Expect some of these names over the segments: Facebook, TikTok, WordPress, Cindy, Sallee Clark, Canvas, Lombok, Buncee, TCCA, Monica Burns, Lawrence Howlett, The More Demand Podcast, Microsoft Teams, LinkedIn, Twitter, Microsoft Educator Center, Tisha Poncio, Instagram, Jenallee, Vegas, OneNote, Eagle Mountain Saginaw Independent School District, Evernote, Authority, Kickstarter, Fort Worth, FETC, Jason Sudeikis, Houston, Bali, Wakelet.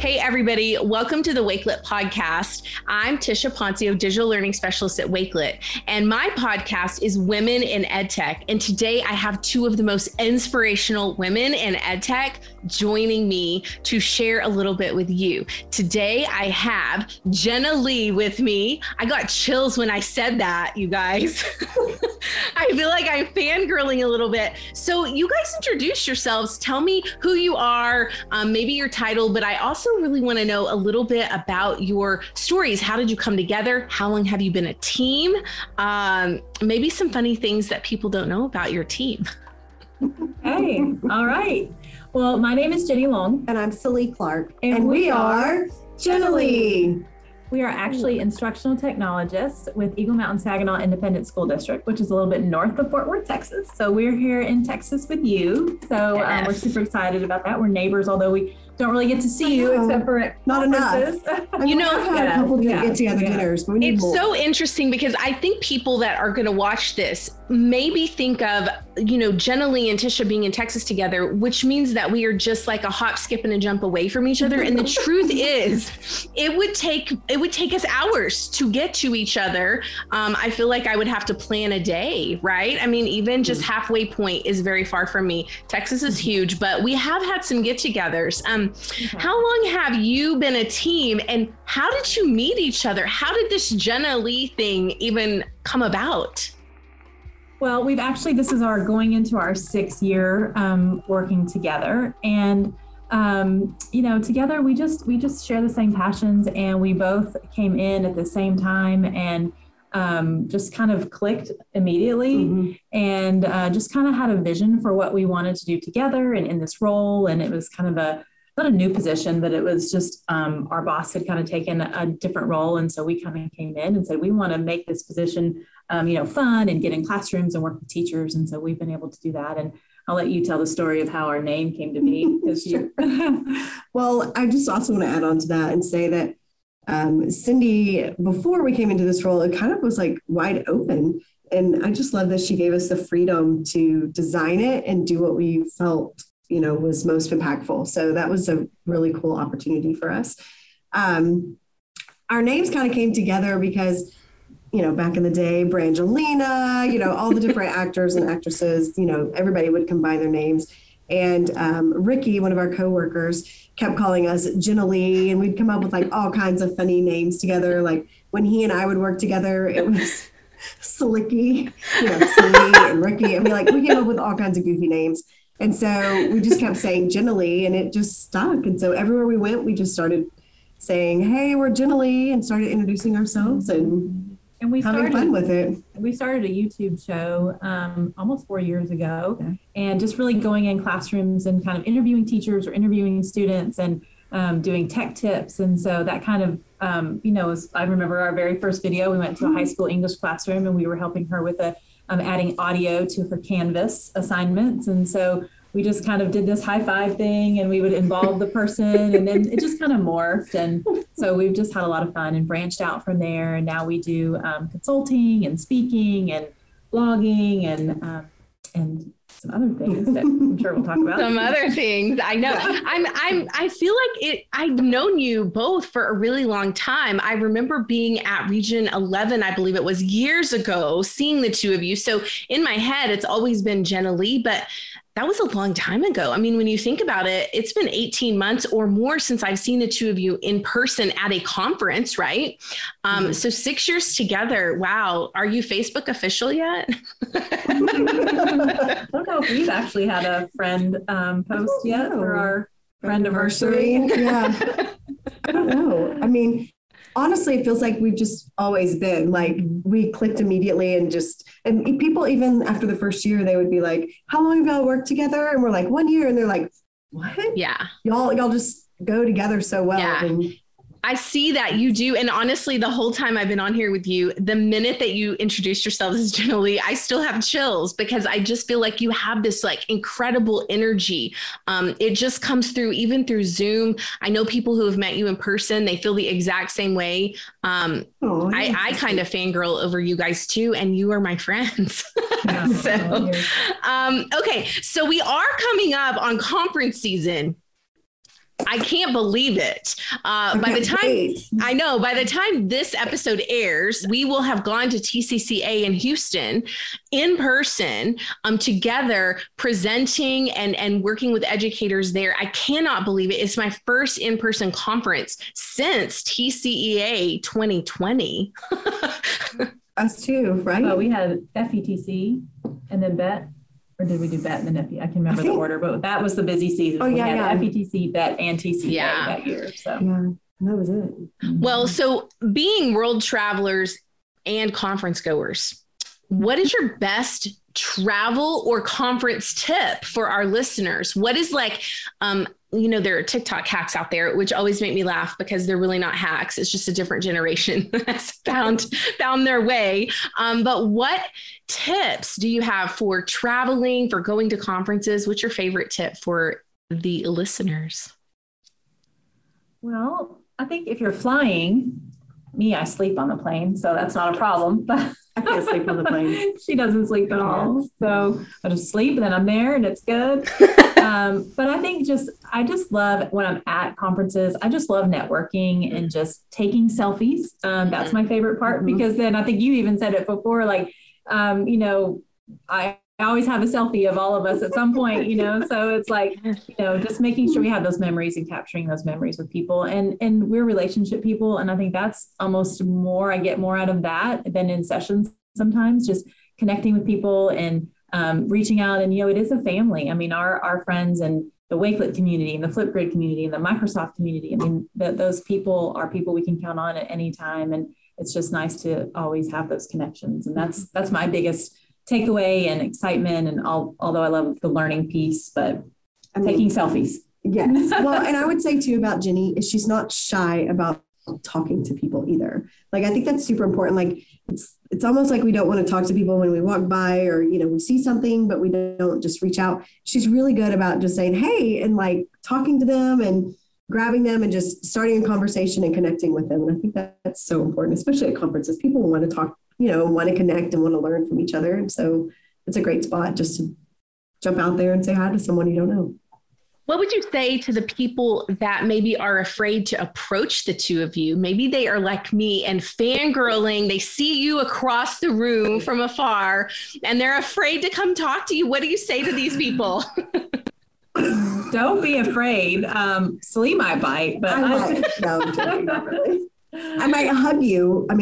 Hey, everybody. Welcome to the Wakelet podcast. I'm Tisha Poncio, digital learning specialist at Wakelet, and my podcast is Women in EdTech. And today I have two of the most inspirational women in EdTech joining me to share a little bit with you. Today I have Genially with me. I got chills when I said that, you guys. I feel like I'm fangirling a little bit. So you guys introduce yourselves. Tell me who you are, maybe your title, but I also really want to know a little bit about your stories. How did you come together? How long have you been a team? Maybe some funny things that people don't know about your team. Hey, all right. Well, my name is Jeni Long. And I'm Sallee Clark. And we are Genially. We are actually instructional technologists with Eagle Mountain Saginaw Independent School District, which is a little bit north of Fort Worth, Texas. So we're here in Texas with you. So yes. We're super excited about that. We're neighbors, although we don't really get to see you except for at conferences. Not enough. You know, get together dinners. It's so interesting because I think people that are going to watch this maybe think of, you know, Genially and Tisha being in Texas together, which means that we are just like a hop, skip, and a jump away from each other. And the truth is, it would take us hours to get to each other. I feel like I would have to plan a day, right? I mean, even just halfway point is very far from me. Texas is huge, but we have had some get-togethers. How long have you been a team, and how did you meet each other? How did this Genially thing even come about? Well, we've actually, this is our going into our 6th year working together, and you know, together we just share the same passions, and we both came in at the same time and just kind of clicked immediately, and just kind of had a vision for what we wanted to do together and in this role. And it was kind of not a new position, but it was just our boss had kind of taken a different role. And so we kind of came in and said, we want to make this position, you know, fun and get in classrooms and work with teachers. And so we've been able to do that. And I'll let you tell the story of how our name came to be. Well, I just also want to add on to that and say that Cindy, before we came into this role, it kind of was like wide open. And I just love that she gave us the freedom to design it and do what we felt, you know, was most impactful. So that was a really cool opportunity for us. Our names kind of came together because, you know, back in the day, Brangelina, you know, all the different actors and actresses, you know, everybody would combine their names. And Ricky, one of our coworkers, kept calling us Genially, and we'd come up with like all kinds of funny names together. Like when he and I would work together, it was Slicky, you know, Cindy and Ricky. And we came up with all kinds of goofy names. And so we just kept saying Genially, and it just stuck. And so everywhere we went, we just started saying, hey, we're Genially, and started introducing ourselves and we having fun with it. We started a YouTube show almost 4 years ago, and just really going in classrooms and kind of interviewing teachers or interviewing students and doing tech tips. And so that kind of, you know, I remember our very first video, we went to a high school English classroom, and we were helping her with adding audio to her Canvas assignments. And so we just kind of did this high five thing, and we would involve the person, and then it just kind of morphed. And so we've just had a lot of fun and branched out from there. And now we do consulting and speaking and blogging and some other things that I'm sure we'll talk about. Some other things. I know. I feel like I've known you both for a really long time. I remember being at Region 11, I believe it was years ago, seeing the two of you. So in my head, it's always been Genially, but that was a long time ago. I mean, when you think about it, it's been 18 months or more since I've seen the two of you in person at a conference, right? So 6 years together. Wow. Are you Facebook official yet? I don't know if we've actually had a friend post yet for our friendiversary. Yeah. I don't know. I mean, honestly, it feels like we've just always been like, we clicked immediately and people, even after the first year, they would be like, how long have y'all worked together? And we're like 1 year. And they're like, what? Yeah. Y'all just go together so well. Yeah. And I see that you do. And honestly, the whole time I've been on here with you, the minute that you introduced yourselves as Genially, I still have chills because I just feel like you have this like incredible energy. It just comes through even through Zoom. I know people who have met you in person, they feel the exact same way. I kind of fangirl over you guys too, and you are my friends. So we are coming up on conference season. I can't believe it. By the time this episode airs, we will have gone to TCCA in Houston in person, together presenting and working with educators there. I cannot believe it. It's my first in-person conference since TCEA 2020. Us too, right? Oh, we had FETC and then BET. Or did we do BET and then FETC? I can remember the order, but that was the busy season. We had FETC, BET, and TCEA that year. So that was it. Well, so being world travelers and conference goers, what is your best travel or conference tip for our listeners? What is like, there are TikTok hacks out there, which always make me laugh because they're really not hacks. It's just a different generation that's found their way. But what tips do you have for traveling, for going to conferences? What's your favorite tip for the listeners? Well, I think if you're flying, I sleep on the plane, so that's not a problem. But I can't sleep on the plane. She doesn't sleep at all. So I just sleep and then I'm there and it's good. But I think I just love when I'm at conferences, I just love networking and just taking selfies. That's my favorite part because then I think you even said it before, like, I always have a selfie of all of us at some point, so it's like, just making sure we have those memories and capturing those memories with people, and we're relationship people. And I think that's almost I get more out of that than in sessions sometimes, just connecting with people and reaching out. And, it is a family. I mean, our friends and the Wakelet community and the Flipgrid community and the Microsoft community, those people are people we can count on at any time. And it's just nice to always have those connections. And that's my biggest takeaway and excitement, and although I love the learning piece, but taking selfies. Yes. Well, and I would say too about Jeni is she's not shy about talking to people either. Like, I think that's super important. Like it's almost like we don't want to talk to people when we walk by or, we see something, but we don't just reach out. She's really good about just saying, hey, and like talking to them and grabbing them and just starting a conversation and connecting with them. And I think that's so important, especially at conferences. People want to talk, want to connect and want to learn from each other. And so it's a great spot just to jump out there and say hi to someone you don't know. What would you say to the people that maybe are afraid to approach the two of you? Maybe they are like me and fangirling. They see you across the room from afar and they're afraid to come talk to you. What do you say to these people? Don't be afraid. Sallee might bite, but I might hug you. I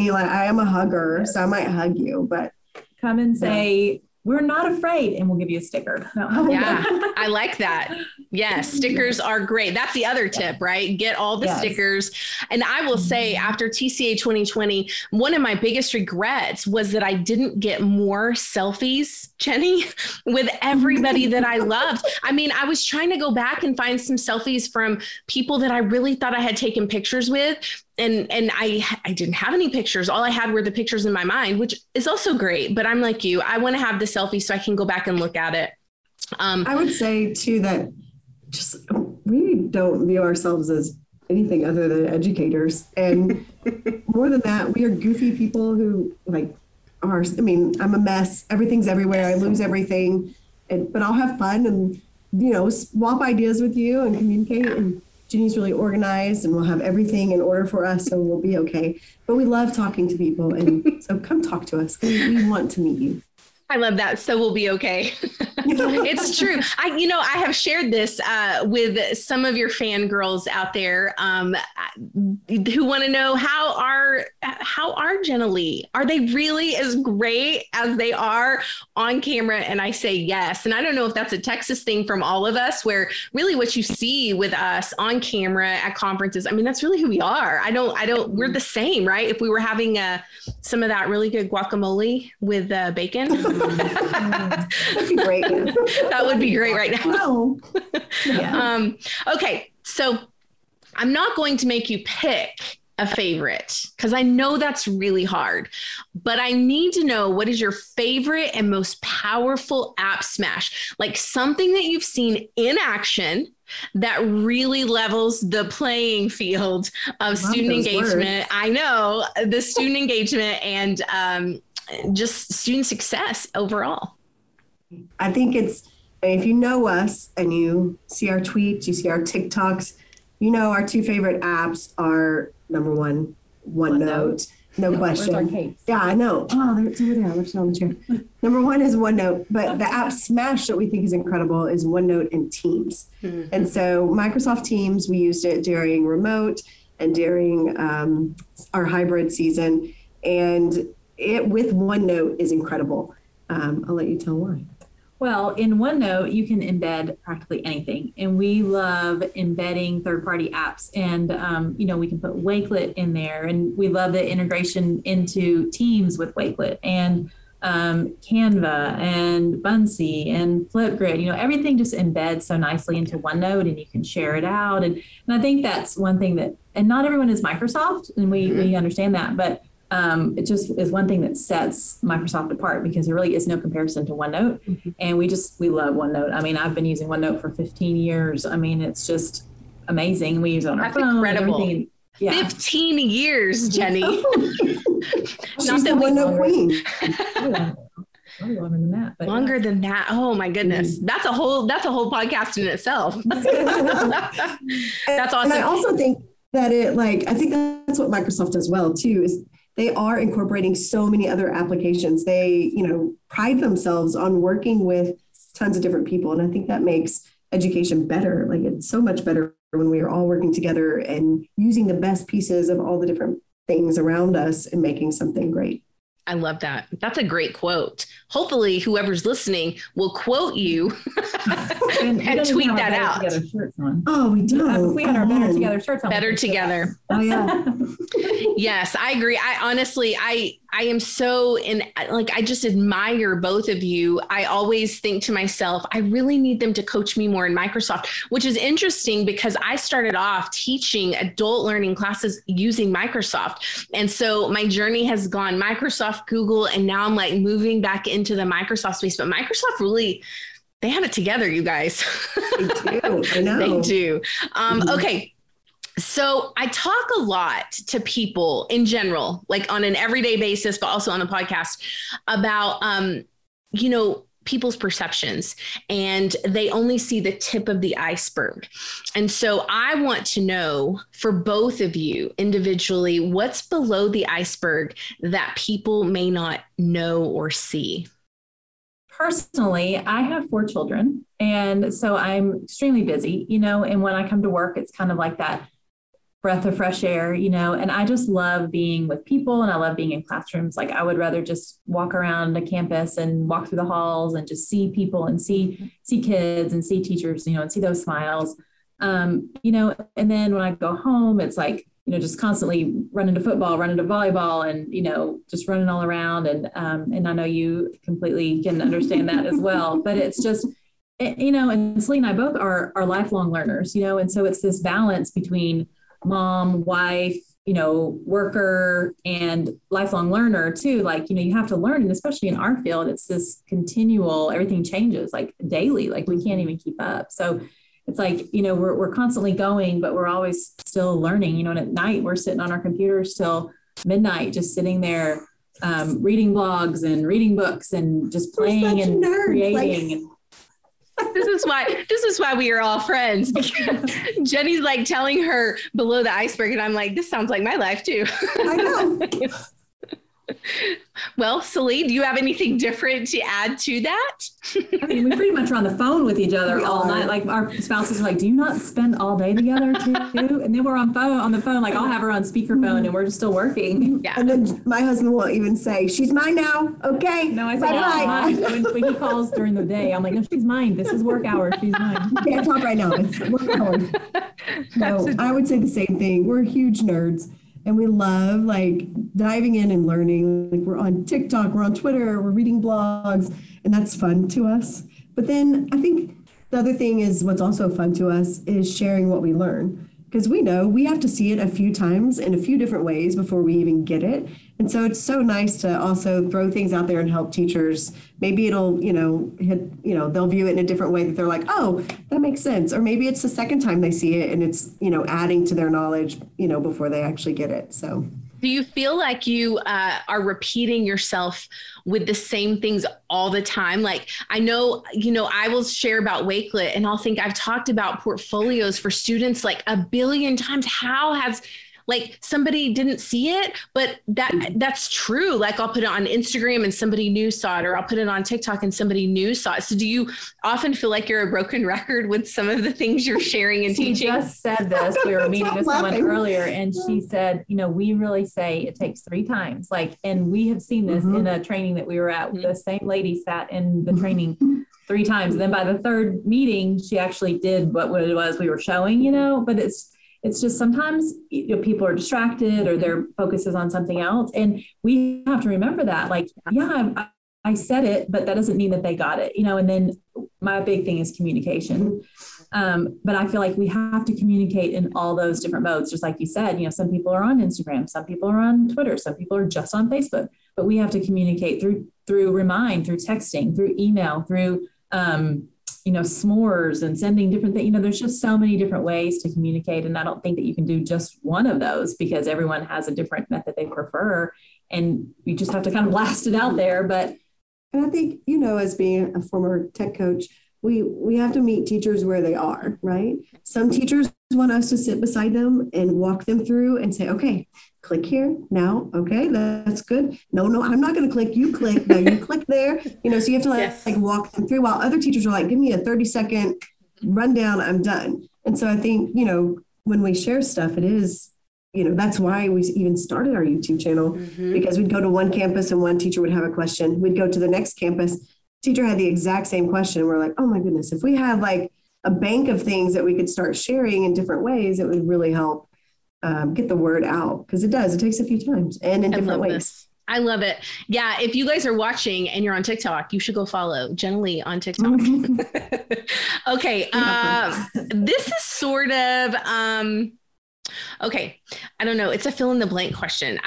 am a hugger, so I might hug you, but come and say, we're not afraid, and we'll give you a sticker. No. Yeah, I like that. Yes, stickers are great. That's the other tip, right? Get all the stickers. And I will say after TCA 2020, one of my biggest regrets was that I didn't get more selfies, Jeni, with everybody that I loved. I was trying to go back and find some selfies from people that I really thought I had taken pictures with. And I didn't have any pictures. All I had were the pictures in my mind, which is also great. But I'm like you, I want to have the selfie so I can go back and look at it. I would say too, that just, we don't view ourselves as anything other than educators. And more than that, we are goofy people who I'm a mess. Everything's everywhere. I lose everything, but I'll have fun and, swap ideas with you and communicate. And Jeni's really organized and will have everything in order for us, so we'll be okay. But we love talking to people, and so come talk to us. We want to meet you. I love that. So we'll be okay. It's true. I have shared this with some of your fangirls out there who want to know how are Jeni? Are they really as great as they are on camera? And I say yes. And I don't know if that's a Texas thing from all of us, where really what you see with us on camera at conferences, that's really who we are. We're the same, right? If we were having some of that really good guacamole with bacon. That'd be great. That would be great right now. No. Yeah. Okay, so I'm not going to make you pick a favorite because I know that's really hard, but I need to know, what is your favorite and most powerful app smash? Like something that you've seen in action that really levels the playing field of student engagement. Words. I know the student engagement and just student success overall. I think if you know us and you see our tweets, you see our TikToks, You know, our two favorite apps are, number one, OneNote. No question. Where's our case? Yeah, I know. Oh, they're over there. On the chair. Number one is OneNote, but the app smash that we think is incredible is OneNote and Teams. Mm-hmm. And so Microsoft Teams, we used it during remote and during our hybrid season. And it with OneNote is incredible. I'll let you tell why. Well, in OneNote, you can embed practically anything. And we love embedding third-party apps. And, you know, we can put Wakelet in there. And we love the integration into Teams with Wakelet and Canva and Buncee and Flipgrid. You know, everything just embeds so nicely into OneNote, and you can share it out. And I think that's one thing that, and not everyone is Microsoft, and we understand that, but it just is one thing that sets Microsoft apart, because there really is no comparison to OneNote. Mm-hmm. And we love OneNote. I mean, I've been using OneNote for 15 years. I mean, it's just amazing. We use it on our phone. That's incredible. Yeah. 15 years, Jenny. She's the OneNote queen. Probably longer than that. But longer than that. Oh my goodness. That's a whole podcast in itself. That's awesome. And I also think that I think that's what Microsoft does well too, is they are incorporating so many other applications. They, pride themselves on working with tons of different people. And I think that makes education better. Like, it's so much better when we are all working together and using the best pieces of all the different things around us and making something great. I love that. That's a great quote. Hopefully whoever's listening will quote you and tweet that out. Oh, we do. We had our Better Together shirts on. Better Together. Oh yeah. Yes, I agree. I honestly am so I just admire both of you. I always think to myself, I really need them to coach me more in Microsoft, which is interesting because I started off teaching adult learning classes using Microsoft. And so my journey has gone Microsoft, Google, and now I'm moving back into the Microsoft space. But Microsoft really, they have it together, you guys. They do. I know. They do. Okay. So I talk a lot to people in general, on an everyday basis, but also on the podcast about, people's perceptions, and they only see the tip of the iceberg. And so I want to know, for both of you individually, what's below the iceberg that people may not know or see? Personally, I have 4 children, and so I'm extremely busy, and when I come to work, it's kind of like that breath of fresh air, and I just love being with people, and I love being in classrooms. I would rather just walk around the campus and walk through the halls and just see people and see kids and see teachers, and see those smiles, and then when I go home, it's just constantly running to football, running to volleyball, and, just running all around. And I know you completely can understand that as well, but it's just, and Sallee and I both are lifelong learners, and so it's this balance between mom, wife, worker, and lifelong learner too. You have to learn, and especially in our field, it's this continual, everything changes daily, we can't even keep up. So it's we're constantly going, but we're always still learning, and at night we're sitting on our computers till midnight, just sitting there, reading blogs and reading books and just playing and creating. This is why we are all friends, because Jenny's telling her below the iceberg, and I'm this sounds like my life too. I know. Well, Sallee, do you have anything different to add to that? I mean, we pretty much are on the phone with each other all night. Our spouses are do you not spend all day together too? And then we're on the phone, I'll have her on speakerphone, and we're just still working. Yeah. And then my husband won't even say, she's mine now. Okay. No, I say, mine. When he calls during the day, I'm no, she's mine. This is work hours. She's mine. You can't talk right now. It's work hours. No, I would say the same thing. We're huge nerds. And we love diving in and learning. We're on TikTok, we're on Twitter, we're reading blogs, and that's fun to us. But then I think the other thing is what's also fun to us is sharing what we learn, because we know we have to see it a few times in a few different ways before we even get it. And so it's so nice to also throw things out there and help teachers. Maybe it'll, hit, they'll view it in a different way that they're oh, that makes sense. Or maybe it's the second time they see it and it's, adding to their knowledge, before they actually get it. So Do you feel like you are repeating yourself with the same things all the time? Like, I know, you know, I will share about Wakelet and I'll think I've talked about portfolios for students like a billion times. How has, like, somebody didn't see it, but that's true. Like, I'll put it on Instagram and somebody new saw it, or I'll put it on TikTok and somebody new saw it. So do you often feel like you're a broken record with some of the things you're sharing and teaching? She just said this, we were meeting with someone earlier and she said, you know, we really say it takes 3 times. Like, and we have seen this in a training that we were at, the same lady sat in the training 3 times. And then by the 3rd meeting, she actually did what it was we were showing, you know, but it's just sometimes, you know, people are distracted or their focus is on something else. And we have to remember that, like, yeah, I said it, but that doesn't mean that they got it, you know? And then my big thing is communication. But I feel like we have to communicate in all those different modes. Just like you said, you know, some people are on Instagram, some people are on Twitter, some people are just on Facebook, but we have to communicate through Remind, through texting, through email, through, you know, s'mores and sending different things. You know, there's just so many different ways to communicate. And I don't think that you can do just one of those because everyone has a different method they prefer. And you just have to kind of blast it out there. But, and I think, you know, as being a former tech coach, we have to meet teachers where they are, right? Some teachers want us to sit beside them and walk them through and say, okay, click here now. Okay, that's good. No, I'm not going to click. You click. Now you click there. You know, so you have to like walk them through, while other teachers are like, give me a 30-second rundown. I'm done. And so I think, you know, when we share stuff, it is, you know, that's why we even started our YouTube channel, because we'd go to one campus and one teacher would have a question. We'd go to the next campus. Teacher had the exact same question. We're like, oh my goodness, if we had like a bank of things that we could start sharing in different ways, it would really help get the word out, because it does. It takes a few times and in different ways. I love it. Yeah. If you guys are watching and you're on TikTok, you should go follow Genially on TikTok. Okay. This is sort of, okay, I don't know. It's a fill in the blank question.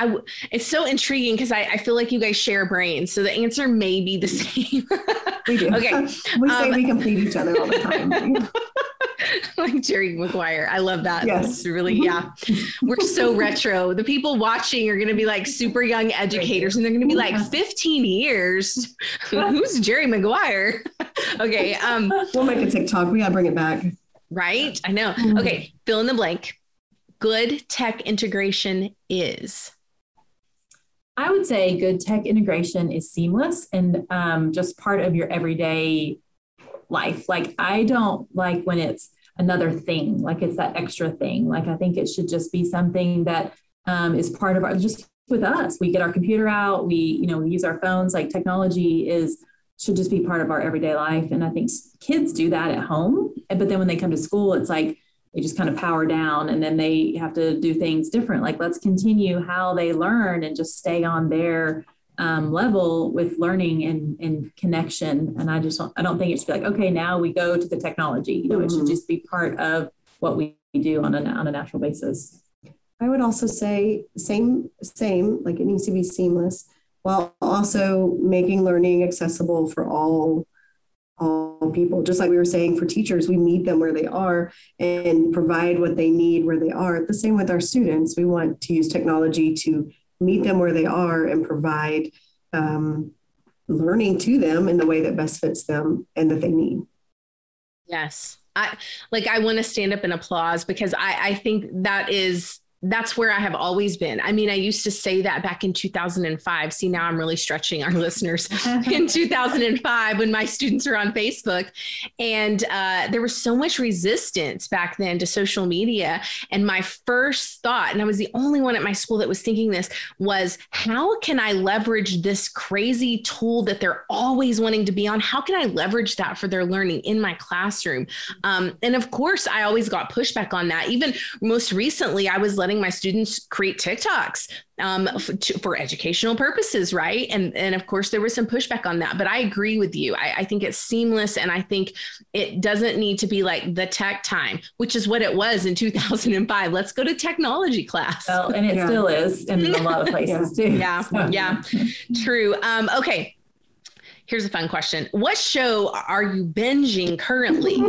It's so intriguing because I feel like you guys share brains. So the answer may be the same. We do. Okay. We say we complete each other all the time. Like Jerry Maguire. I love that. Yes. That's really, yeah. We're so retro. The people watching are going to be like super young educators and they're going to be like 15 years. Who's Jerry Maguire? Okay. We'll make a TikTok. We got to bring it back. Right. I know. Okay. Fill in the blank. Good tech integration is? I would say good tech integration is seamless and just part of your everyday life. Like, I don't like when it's another thing, like it's that extra thing. Like, I think it should just be something that is part of our, just with us. We get our computer out, we use our phones. Like, technology should just be part of our everyday life. And I think kids do that at home. But then when they come to school, it's like, they just kind of power down and then they have to do things different. Like, let's continue how they learn and just stay on their level with learning and connection. And I don't think it should be like, okay, now we go to the technology, you know, it should just be part of what we do on a natural basis. I would also say same, like, it needs to be seamless while also making learning accessible for all people. Just like we were saying, for teachers, we meet them where they are and provide what they need where they are. The same with our students. We want to use technology to meet them where they are and provide learning to them in the way that best fits them and that they need. Yes. I want to stand up and applause, because I think that's where I have always been. I mean, I used to say that back in 2005. See, now I'm really stretching our listeners. In 2005, when my students were on Facebook, and there was so much resistance back then to social media. And my first thought, and I was the only one at my school that was thinking this, was how can I leverage this crazy tool that they're always wanting to be on? How can I leverage that for their learning in my classroom? And of course, I always got pushback on that. Even most recently, I was letting my students create TikToks for educational purposes, right? And of course there was some pushback on that, but I agree with you. I think it's seamless, and I think it doesn't need to be like the tech time, which is what it was in 2005. Let's go to technology class. Well, and it still is in a lot of places too. Yeah, so. Yeah, true. Okay, here's a fun question. What show are you binging currently?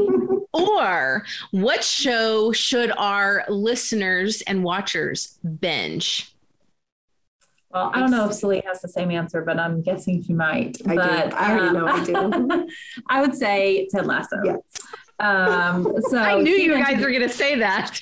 Or what show should our listeners and watchers binge? Well, I don't know if Sallee has the same answer, but I'm guessing she might. I do. I already know I do. I would say Ted Lasso. Yes. So I knew you guys were going to say that.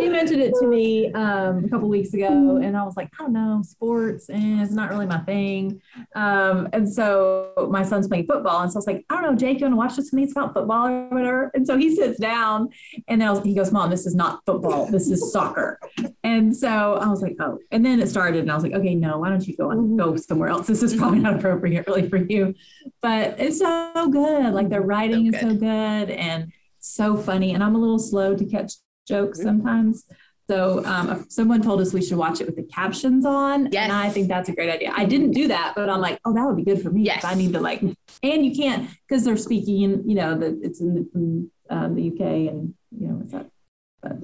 She mentioned it to me a couple weeks ago, and I was like, I don't know, sports is not really my thing. And so my son's playing football, and so I was like, I don't know, Jake, you want to watch this with me? It's about football or whatever. And so he sits down, and then he goes, Mom, this is not football. This is soccer. And so I was like, oh. And then it started, and I was like, okay, no, why don't you go somewhere else? This is probably not appropriate really for you. But it's so good. Like, their writing is so good and so funny. And I'm a little slow to catch jokes sometimes. So someone told us we should watch it with the captions on. Yes. And I think that's a great idea. I didn't do that, but I'm like, oh, that would be good for me. Yes. I need to and you can't, because they're speaking in, you know, it's in the UK and, you know, what's that? But.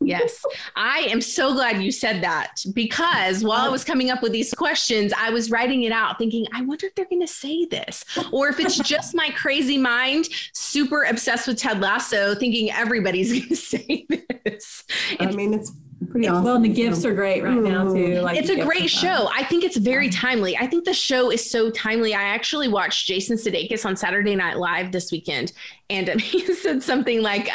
Yes. I am so glad you said that, because while I was coming up with these questions, I was writing it out thinking, I wonder if they're going to say this, or if it's just my crazy mind, super obsessed with Ted Lasso, thinking everybody's going to say this. I mean, it's pretty awesome. Well, and the gifts are great right now too. Like, it's a great show. I think it's very timely. I think the show is so timely. I actually watched Jason Sudeikis on Saturday Night Live this weekend, and he said something like,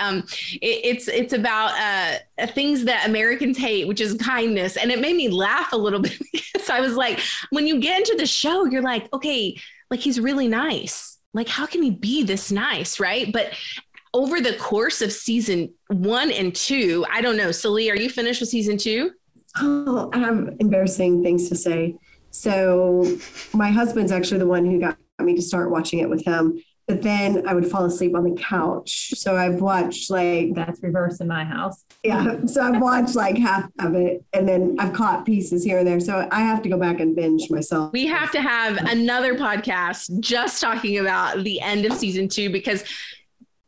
it's about things that Americans hate, which is kindness. And it made me laugh a little bit, because I was like, when you get into the show, you're like, okay, like, he's really nice. Like, how can he be this nice? Right. But over the course of season 1 and 2, I don't know, Sallee, are you finished with season 2? Oh, I have embarrassing things to say. So my husband's actually the one who got me to start watching it with him, but then I would fall asleep on the couch. So I've watched that's reverse in my house. Yeah. So I've watched half of it, and then I've caught pieces here and there. So I have to go back and binge myself. We have to have another podcast just talking about the end of season 2, because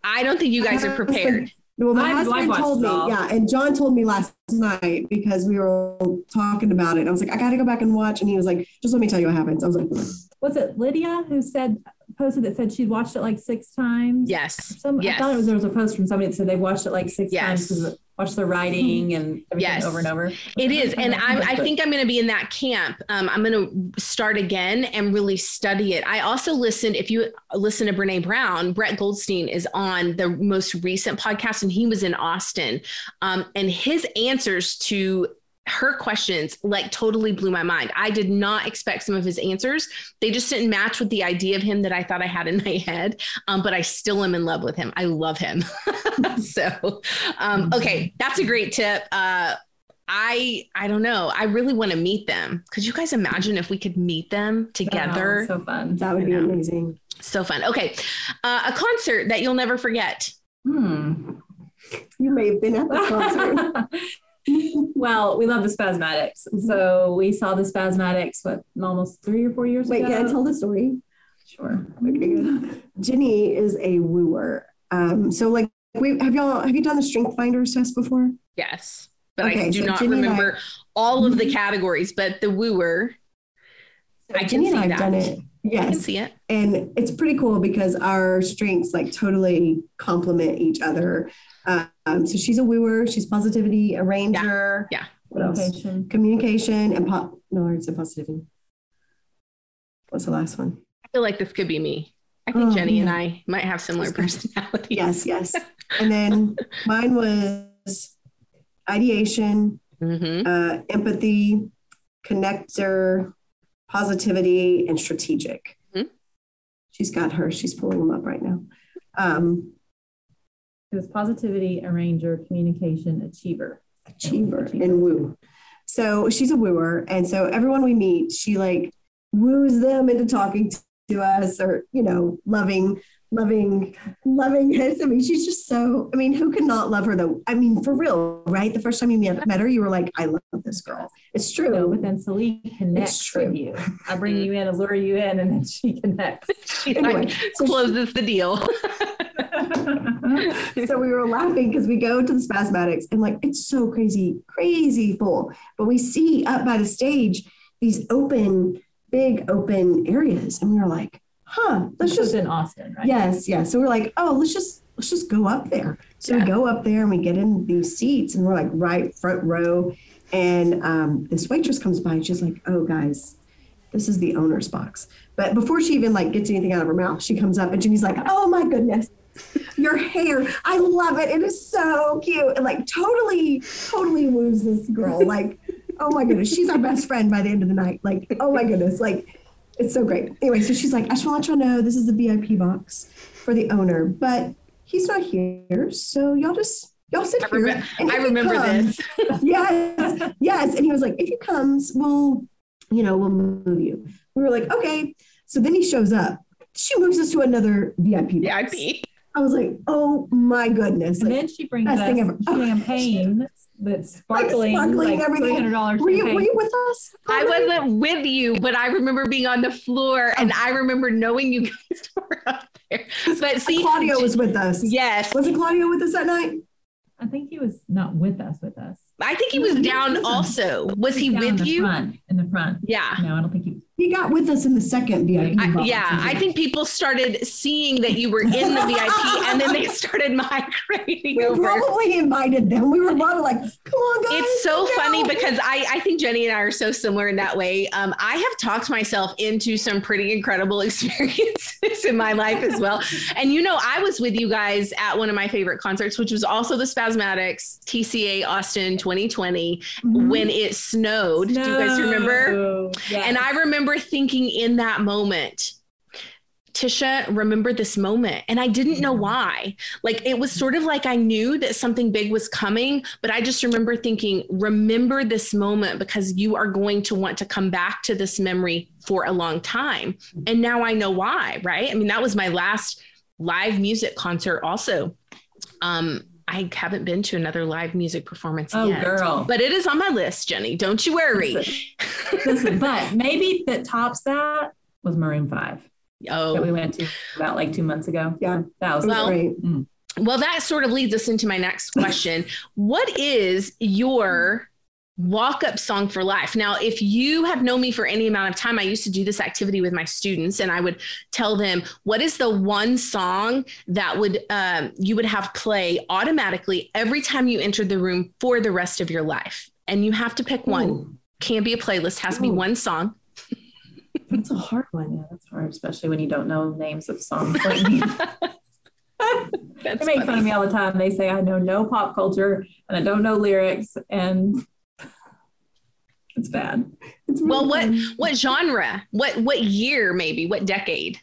I don't think you guys are prepared. Well, my husband told me, and John told me last night, because we were talking about it. And I was like, I got to go back and watch. And he was like, just let me tell you what happens. I was like, was it Lydia who posted that said she'd watched it 6 times? Yes. I thought there was a post from somebody that said they watched it 6 times because watch the writing and everything over and over. It is. And I think I'm going to be in that camp. I'm going to start again and really study it. I also listened, if you listen to Brene Brown, Brett Goldstein is on the most recent podcast, and he was in Austin. And his answers to her questions totally blew my mind. I did not expect some of his answers. They just didn't match with the idea of him that I thought I had in my head. But I still am in love with him. I love him. So, okay. That's a great tip. I don't know. I really want to meet them. Could you guys imagine if we could meet them together? Oh, so fun. That would be amazing. So fun. Okay. A concert that you'll never forget. You may have been at the concert. Well, we love the Spazmatics. So we saw the Spazmatics, almost 3 or 4 years ago? Wait, can I tell the story? Sure. Okay. Jeni is a wooer. So have you done the Strength Finders test before? Yes, but okay, I do not remember all of the categories, but the wooer, so I can see that. Done it. Yes. I can see it. And it's pretty cool because our strengths totally complement each other. So she's a wooer, she's positivity, a ranger. Yeah. What else? Communication and positivity. What's the last one? I feel like this could be me. I think Jeni and I might have similar personalities. Yes. And then mine was ideation, empathy, connector, positivity, and strategic. She's got her. She's pulling them up right now. It was positivity, arranger, communication, achiever, and woo. So she's a wooer. And so everyone we meet, she woos them into talking to us, or, you know, loving it. I mean, she's just so, who could not love her though? I mean, for real, right? The first time you met her, you were like, I love this girl. It's true. So, but then Sallee connects with you. I bring you in, I lure you in, and then she connects. She closes the deal. So we were laughing because we go to the Spazmatics, and it's so crazy full, but we see up by the stage these big open areas, and we were like, let's just in Austin, right? Yes. So we're like, let's just go up there. So we go up there and we get in these seats, and we're right front row, And this waitress comes by and she's like, oh, guys, this is the owner's box. But before she even like gets anything out of her mouth, she comes up and Jeni's like, oh, my goodness, your hair. I love it. It is so cute. And like totally woos this girl. Like, oh, my goodness, she's our best friend by the end of the night. Like, oh, my goodness. Like, it's so great. Anyway, so she's like, I just want to let y'all know this is the VIP box for the owner, but he's not here. So y'all sit here. I remember this. Yes. And he was like, if he comes, we'll move you. We were like, okay. So then he shows up. She moves us to another VIP box. I was like, oh my goodness. And like, then she brings us champagne that's sparkling. Like everything. $300 were you with us? I wasn't with you, but I remember being on the floor and I remember knowing you guys were up there. But see, Claudio was with us. Yes. Wasn't Claudio with us that night? I think he was not with us. I think he was down also. Was he with you? In the front. Yeah. No, I don't think he got with us in the second VIP box. Yeah. I think people started seeing that you were in the VIP and then they started migrating over. We probably invited them. We were like, come on, guys. It's so funny because I think Jeni and I are so similar in that way. I have talked myself into some pretty incredible experiences in my life as well. And, I was with you guys at one of my favorite concerts, which was also the Spazmatics, TCEA, Austin, 2020, when it snowed. Do you guys remember? Yes. And I remember thinking in that moment, Tisha, remember this moment. And I didn't know why. Like, it was sort of like I knew that something big was coming, but I just remember thinking, remember this moment because you are going to want to come back to this memory for a long time. And now I know why, right? I mean, that was my last live music concert also. I haven't been to another live music performance yet. Oh, girl. But it is on my list, Jeni. Don't you worry. Listen, but maybe that tops that was Maroon 5. Oh. That we went to about 2 months ago. Yeah. That was great. Well, that sort of leads us into my next question. What is your walk-up song for life? Now, if you have known me for any amount of time, I used to do this activity with my students and I would tell them, what is the one song that would you would have play automatically every time you entered the room for the rest of your life? And you have to pick one. Can't be a playlist, has to be one song. That's a hard one. Yeah, that's hard, especially when you don't know names of songs. They make fun of me all the time. They say I know no pop culture and I don't know lyrics and it's bad. It's really bad. What genre? What year maybe? What decade?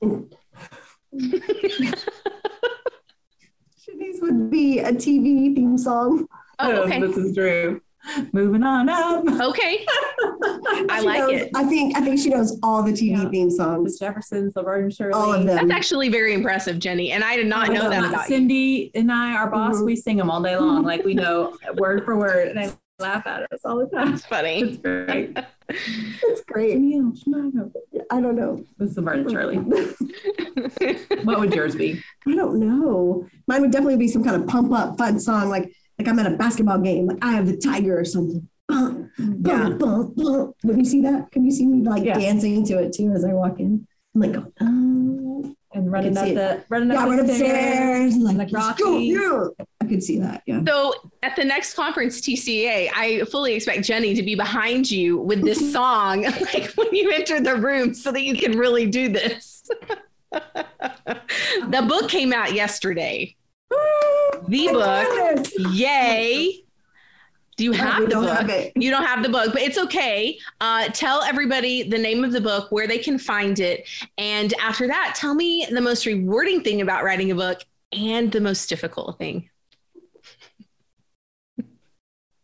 These would be a TV theme song. Oh, okay. This is true. Moving on up. Okay. I like it. I think she knows all the TV theme songs. The Jeffersons, the Vernon Shirley. All of them. That's actually very impressive, Jeni. And I did not know that about Cindy you. And I, our boss, we sing them all day long. Like we know word for word. And I laugh at us all the time. It's funny. It's great. I don't know. This is Vernon Shirley. What would yours be? I don't know. Mine would definitely be some kind of pump up fun song like I'm at a basketball game, like I have the tiger or something. Would you see that? Can you see me dancing to it too as I walk in? I'm like, and running up the stairs, like Rocky. I could see that. Yeah. So at the next conference, TCEA, I fully expect Jeni to be behind you with this song, when you enter the room, so that you can really do this. The book came out yesterday. The book. Yay. Do you have the book? You don't have the book, but it's okay. Tell everybody the name of the book, where they can find it. And after that, tell me the most rewarding thing about writing a book and the most difficult thing.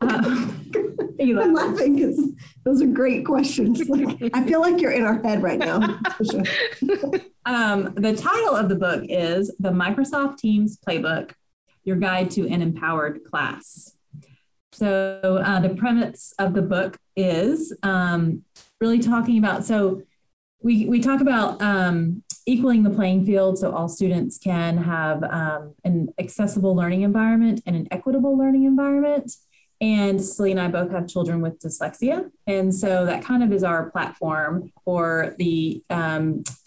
I'm laughing because those are great questions. I feel like you're in our head right now. For sure. The title of the book is The Microsoft Teams Playbook, Your Guide to an Empowered Class. So the premise of the book is really talking about, so we talk about equaling the playing field so all students can have an accessible learning environment and an equitable learning environment. And Sallee and I both have children with dyslexia. And so that kind of is our platform for the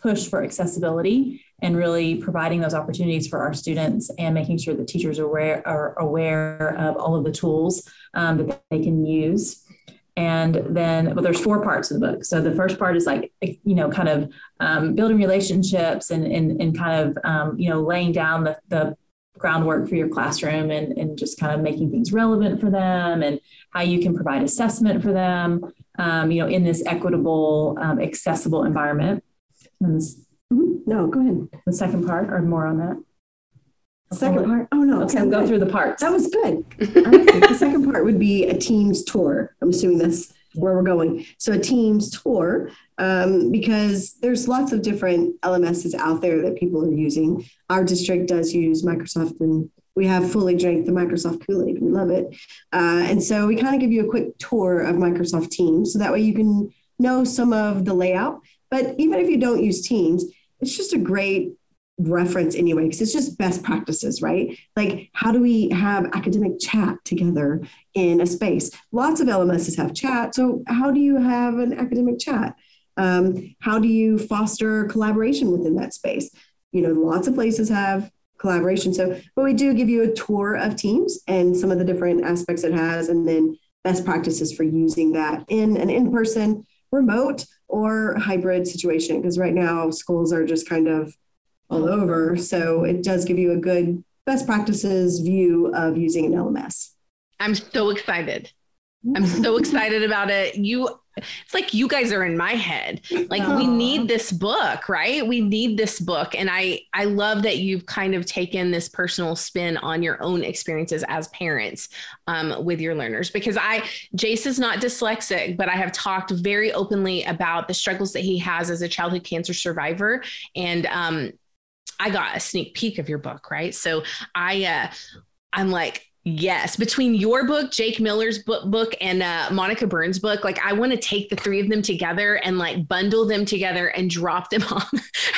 push for accessibility and really providing those opportunities for our students and making sure that teachers are aware of all of the tools that they can use. And then, well, there's four parts of the book. So the first part is like, you know, kind of building relationships and kind of, you know, laying down the groundwork for your classroom and just kind of making things relevant for them and how you can provide assessment for them, you know, in this equitable, accessible environment. And this, no, go ahead. The second part or more on that? Second part? Oh, no. Okay, I'm going through the parts. That was good. The second part would be a Teams tour. I'm assuming that's where we're going. So a Teams tour, because there's lots of different LMSs out there that people are using. Our district does use Microsoft, and we have fully drank the Microsoft Kool-Aid. We love it. And so we kind of give you a quick tour of Microsoft Teams, so that way you can know some of the layout. But even if you don't use Teams, it's just a great reference anyway, because it's just best practices, right? Like, how do we have academic chat together in a space? Lots of LMSs have chat. So how do you have an academic chat? How do you foster collaboration within that space? You know, lots of places have collaboration. So, but we do give you a tour of Teams and some of the different aspects it has, and then best practices for using that in an in-person, remote, or hybrid situation. Because right now schools are just kind of all over. So it does give you a good best practices view of using an LMS. I'm so excited. I'm so excited about it. It's like you guys are in my head. Like, aww, we need this book, right? We need this book. And I love that you've kind of taken this personal spin on your own experiences as parents with your learners, because Jace is not dyslexic, but I have talked very openly about the struggles that he has as a childhood cancer survivor. And I got a sneak peek of your book, right? So I'm like, yes, between your book, Jake Miller's book and Monica Burns' book, like I want to take the three of them together and like bundle them together and drop them off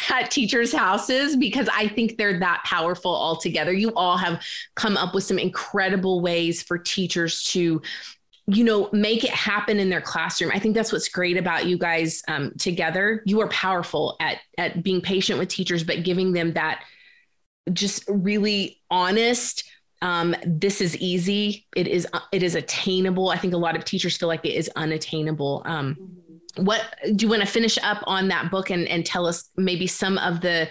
at teachers' houses, because I think they're that powerful all together. You all have come up with some incredible ways for teachers to, you know, make it happen in their classroom. I think that's what's great about you guys together. You are powerful at being patient with teachers, but giving them that just really honest, this is easy. It is attainable. I think a lot of teachers feel like it is unattainable. What do you want to finish up on that book and tell us maybe some of the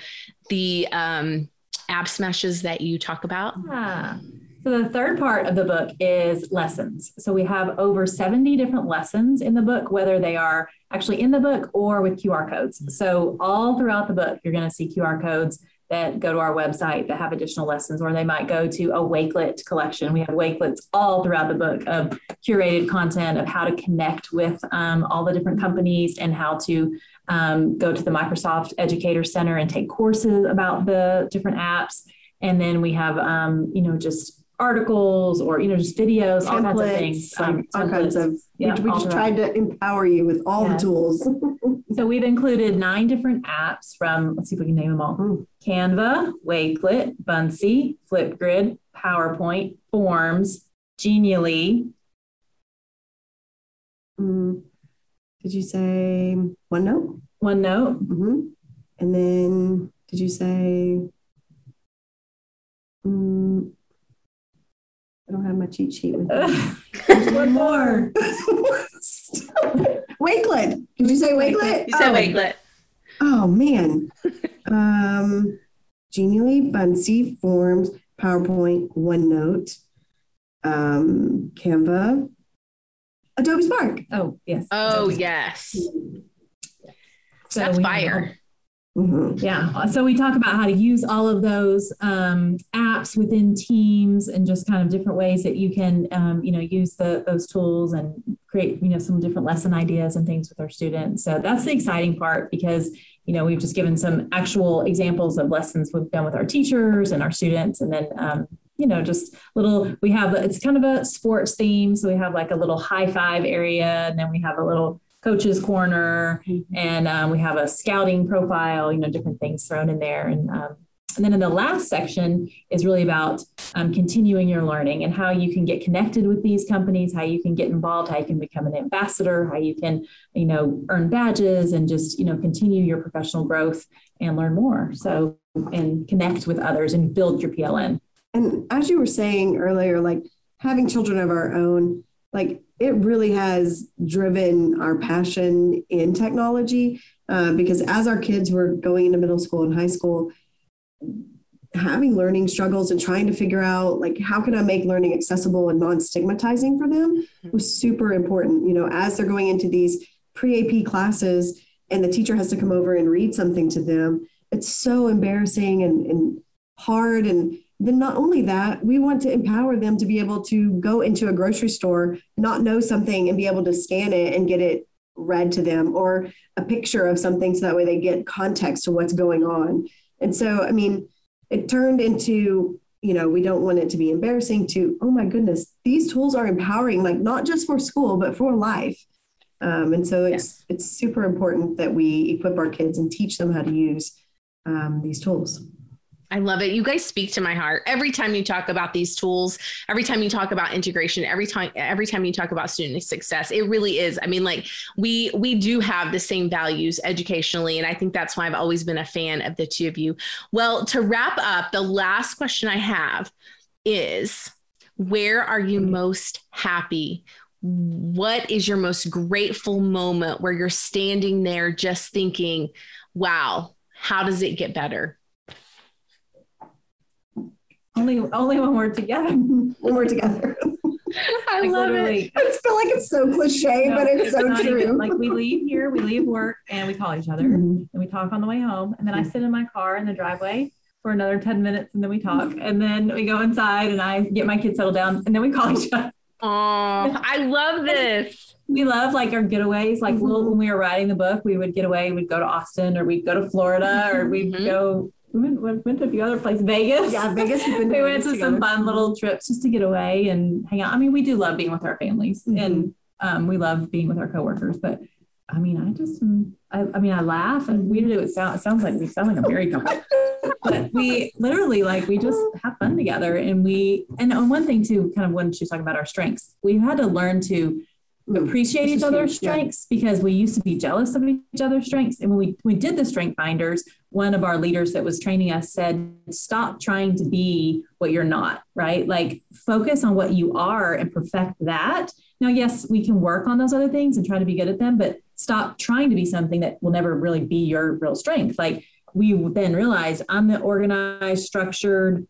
ab smashes that you talk about? Yeah. So the third part of the book is lessons. So we have over 70 different lessons in the book, whether they are actually in the book or with QR codes. So all throughout the book, you're going to see QR codes that go to our website that have additional lessons, or they might go to a Wakelet collection. We have Wakelets all throughout the book of curated content of how to connect with all the different companies and how to go to the Microsoft Educator Center and take courses about the different apps. And then we have, you know, just articles or, you know, just videos, templates, all kinds of things. All kinds of, yeah, we just tried to empower you with all the tools. So we've included 9 different apps from, let's see if we can name them all. Canva, Wakelet, Buncee, Flipgrid, PowerPoint, Forms, Genially. Did you say OneNote? OneNote. Mm-hmm. And then did you say... I don't have my cheat sheet with me. One more. Wakelet. Did you say Wakelet? You said Wakelet. Oh, man. Genially, Buncee, Forms, PowerPoint, OneNote, Canva, Adobe Spark. Oh, yes. Oh, yes. So that's fire. Mm-hmm. Yeah. So we talk about how to use all of those apps within Teams and just kind of different ways that you can, you know, use those tools and create, you know, some different lesson ideas and things with our students. So that's the exciting part, because, you know, we've just given some actual examples of lessons we've done with our teachers and our students. And then, you know, just little, we have, it's kind of a sports theme. So we have like a little high five area, and then we have a little coach's corner, and we have a scouting profile, you know, different things thrown in there. And then in the last section is really about continuing your learning and how you can get connected with these companies, how you can get involved, how you can become an ambassador, how you can, you know, earn badges and just, you know, continue your professional growth and learn more. So and connect with others and build your PLN. And as you were saying earlier, like having children of our own, like it really has driven our passion in technology because as our kids were going into middle school and high school, having learning struggles and trying to figure out like, how can I make learning accessible and non-stigmatizing for them was super important. You know, as they're going into these pre-AP classes and the teacher has to come over and read something to them, it's so embarrassing and hard. And then not only that, we want to empower them to be able to go into a grocery store, not know something and be able to scan it and get it read to them or a picture of something. So that way they get context to what's going on. And so, I mean, it turned into, you know, we don't want it to be embarrassing to, oh my goodness, these tools are empowering, like not just for school, but for life. And so it's super important that we equip our kids and teach them how to use these tools. I love it. You guys speak to my heart. Every time you talk about these tools, every time you talk about integration, every time you talk about student success, it really is. I mean, like we do have the same values educationally. And I think that's why I've always been a fan of the two of you. Well, to wrap up, the last question I have is, where are you most happy? What is your most grateful moment where you're standing there just thinking, wow, how does it get better? Only when we're together. I like love it. I feel like it's so cliche, no, but it's so true. Even, like we leave here, we leave work and we call each other and we talk on the way home. And then I sit in my car in the driveway for another 10 minutes and then we talk. And then we go inside and I get my kids settled down and then we call each other. Oh, I love this. We love like our getaways. Like when we were writing the book, we would get away, we'd go to Austin or we'd go to Florida or we'd go... We went to a few other places, Vegas. Yeah, Vegas. We went to some fun little trips just to get away and hang out. I mean, we do love being with our families and we love being with our coworkers, but I mean, I laugh and we do, it sounds like a married couple, but we literally like, we just have fun together and on one thing too, kind of when she was talking about our strengths, we've had to learn to appreciate each other's strengths because we used to be jealous of each other's strengths. And when we did the strength finders, one of our leaders that was training us said, stop trying to be what you're not, right? Like focus on what you are and perfect that. Now, yes, we can work on those other things and try to be good at them, but stop trying to be something that will never really be your real strength. Like we then realized I'm the organized, structured,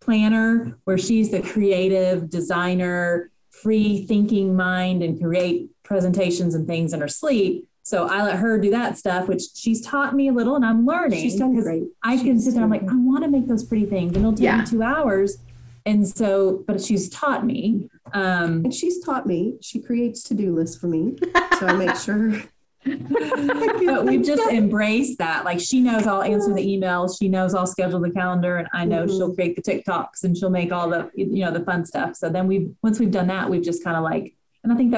planner, where she's the creative designer, free thinking mind and create presentations and things in her sleep. So I let her do that stuff, which she's taught me a little and I'm learning. She's done great. I can sit there. I'm like, I want to make those pretty things and it'll take me 2 hours. And so, but she's taught me. And she's taught me, she creates to-do lists for me. So I make sure. But we've just embraced that. Like she knows I'll answer the emails. She knows I'll schedule the calendar and I know she'll create the TikToks and she'll make all the, the fun stuff. So then once we've done that, we've just kind of like, and I think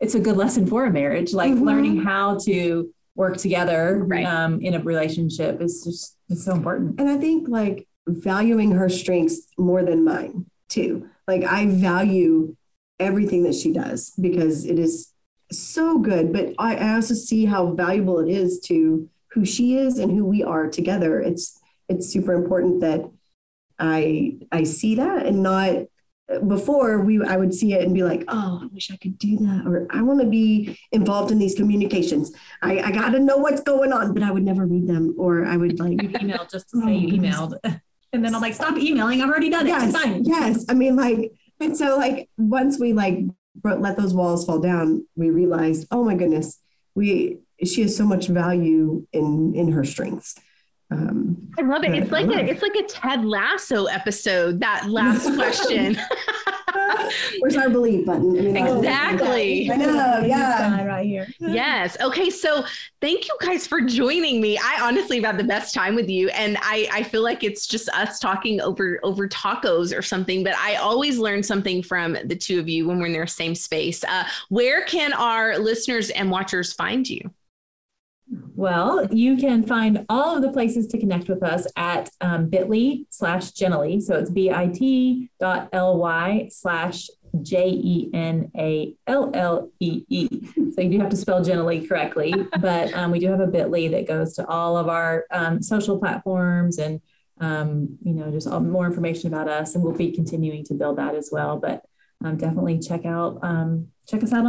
it's a good lesson for a marriage, like learning how to work together in a relationship is just, it's so important. And I think like valuing her strengths more than mine too. Like I value everything that she does because it is so good, but I also see how valuable it is to who she is and who we are together. It's super important that I see that and not before I would see it and be like, oh, I wish I could do that. Or I want to be involved in these communications. I got to know what's going on, but I would never read them. Or I would like email just to say you emailed. And then I'm like, stop emailing. I've already done it. Yes, it's fine. Yes. I mean, like, and so like, once we let those walls fall down, we realized, oh my goodness, she has so much value in her strengths. I love it. It's like a Ted Lasso episode, that last question. Where's our believe button? Exactly. I know. Yeah. Right here. Yes. Okay. So thank you guys for joining me. I honestly have had the best time with you. And I feel like it's just us talking over tacos or something, but I always learn something from the two of you when we're in their same space. Where can our listeners and watchers find you? Well, you can find all of the places to connect with us at bit.ly/Genially. So it's bit.ly/ Jenallee. So you do have to spell Genially correctly, but we do have a bit.ly that goes to all of our social platforms and, just all more information about us. And we'll be continuing to build that as well, but definitely check us out on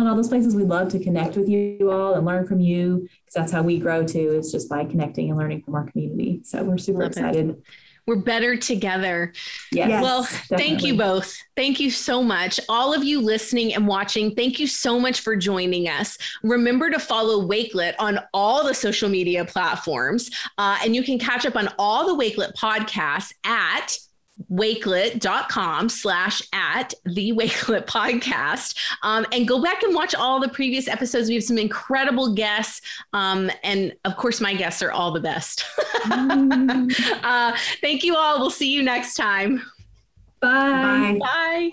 all those places. We'd love to connect with you all and learn from you, because that's how we grow too, is just by connecting and learning from our community. So we're super excited. We're better together. Yes, well, definitely. Thank you both. Thank you so much. All of you listening and watching, thank you so much for joining us. Remember to follow Wakelet on all the social media platforms. And you can catch up on all the Wakelet podcasts at wakelet.com/@thewakeletpodcast. And go back and watch all the previous episodes. We have some incredible guests. And of course, my guests are all the best. Thank you all. We'll see you next time. Bye. Bye. Bye.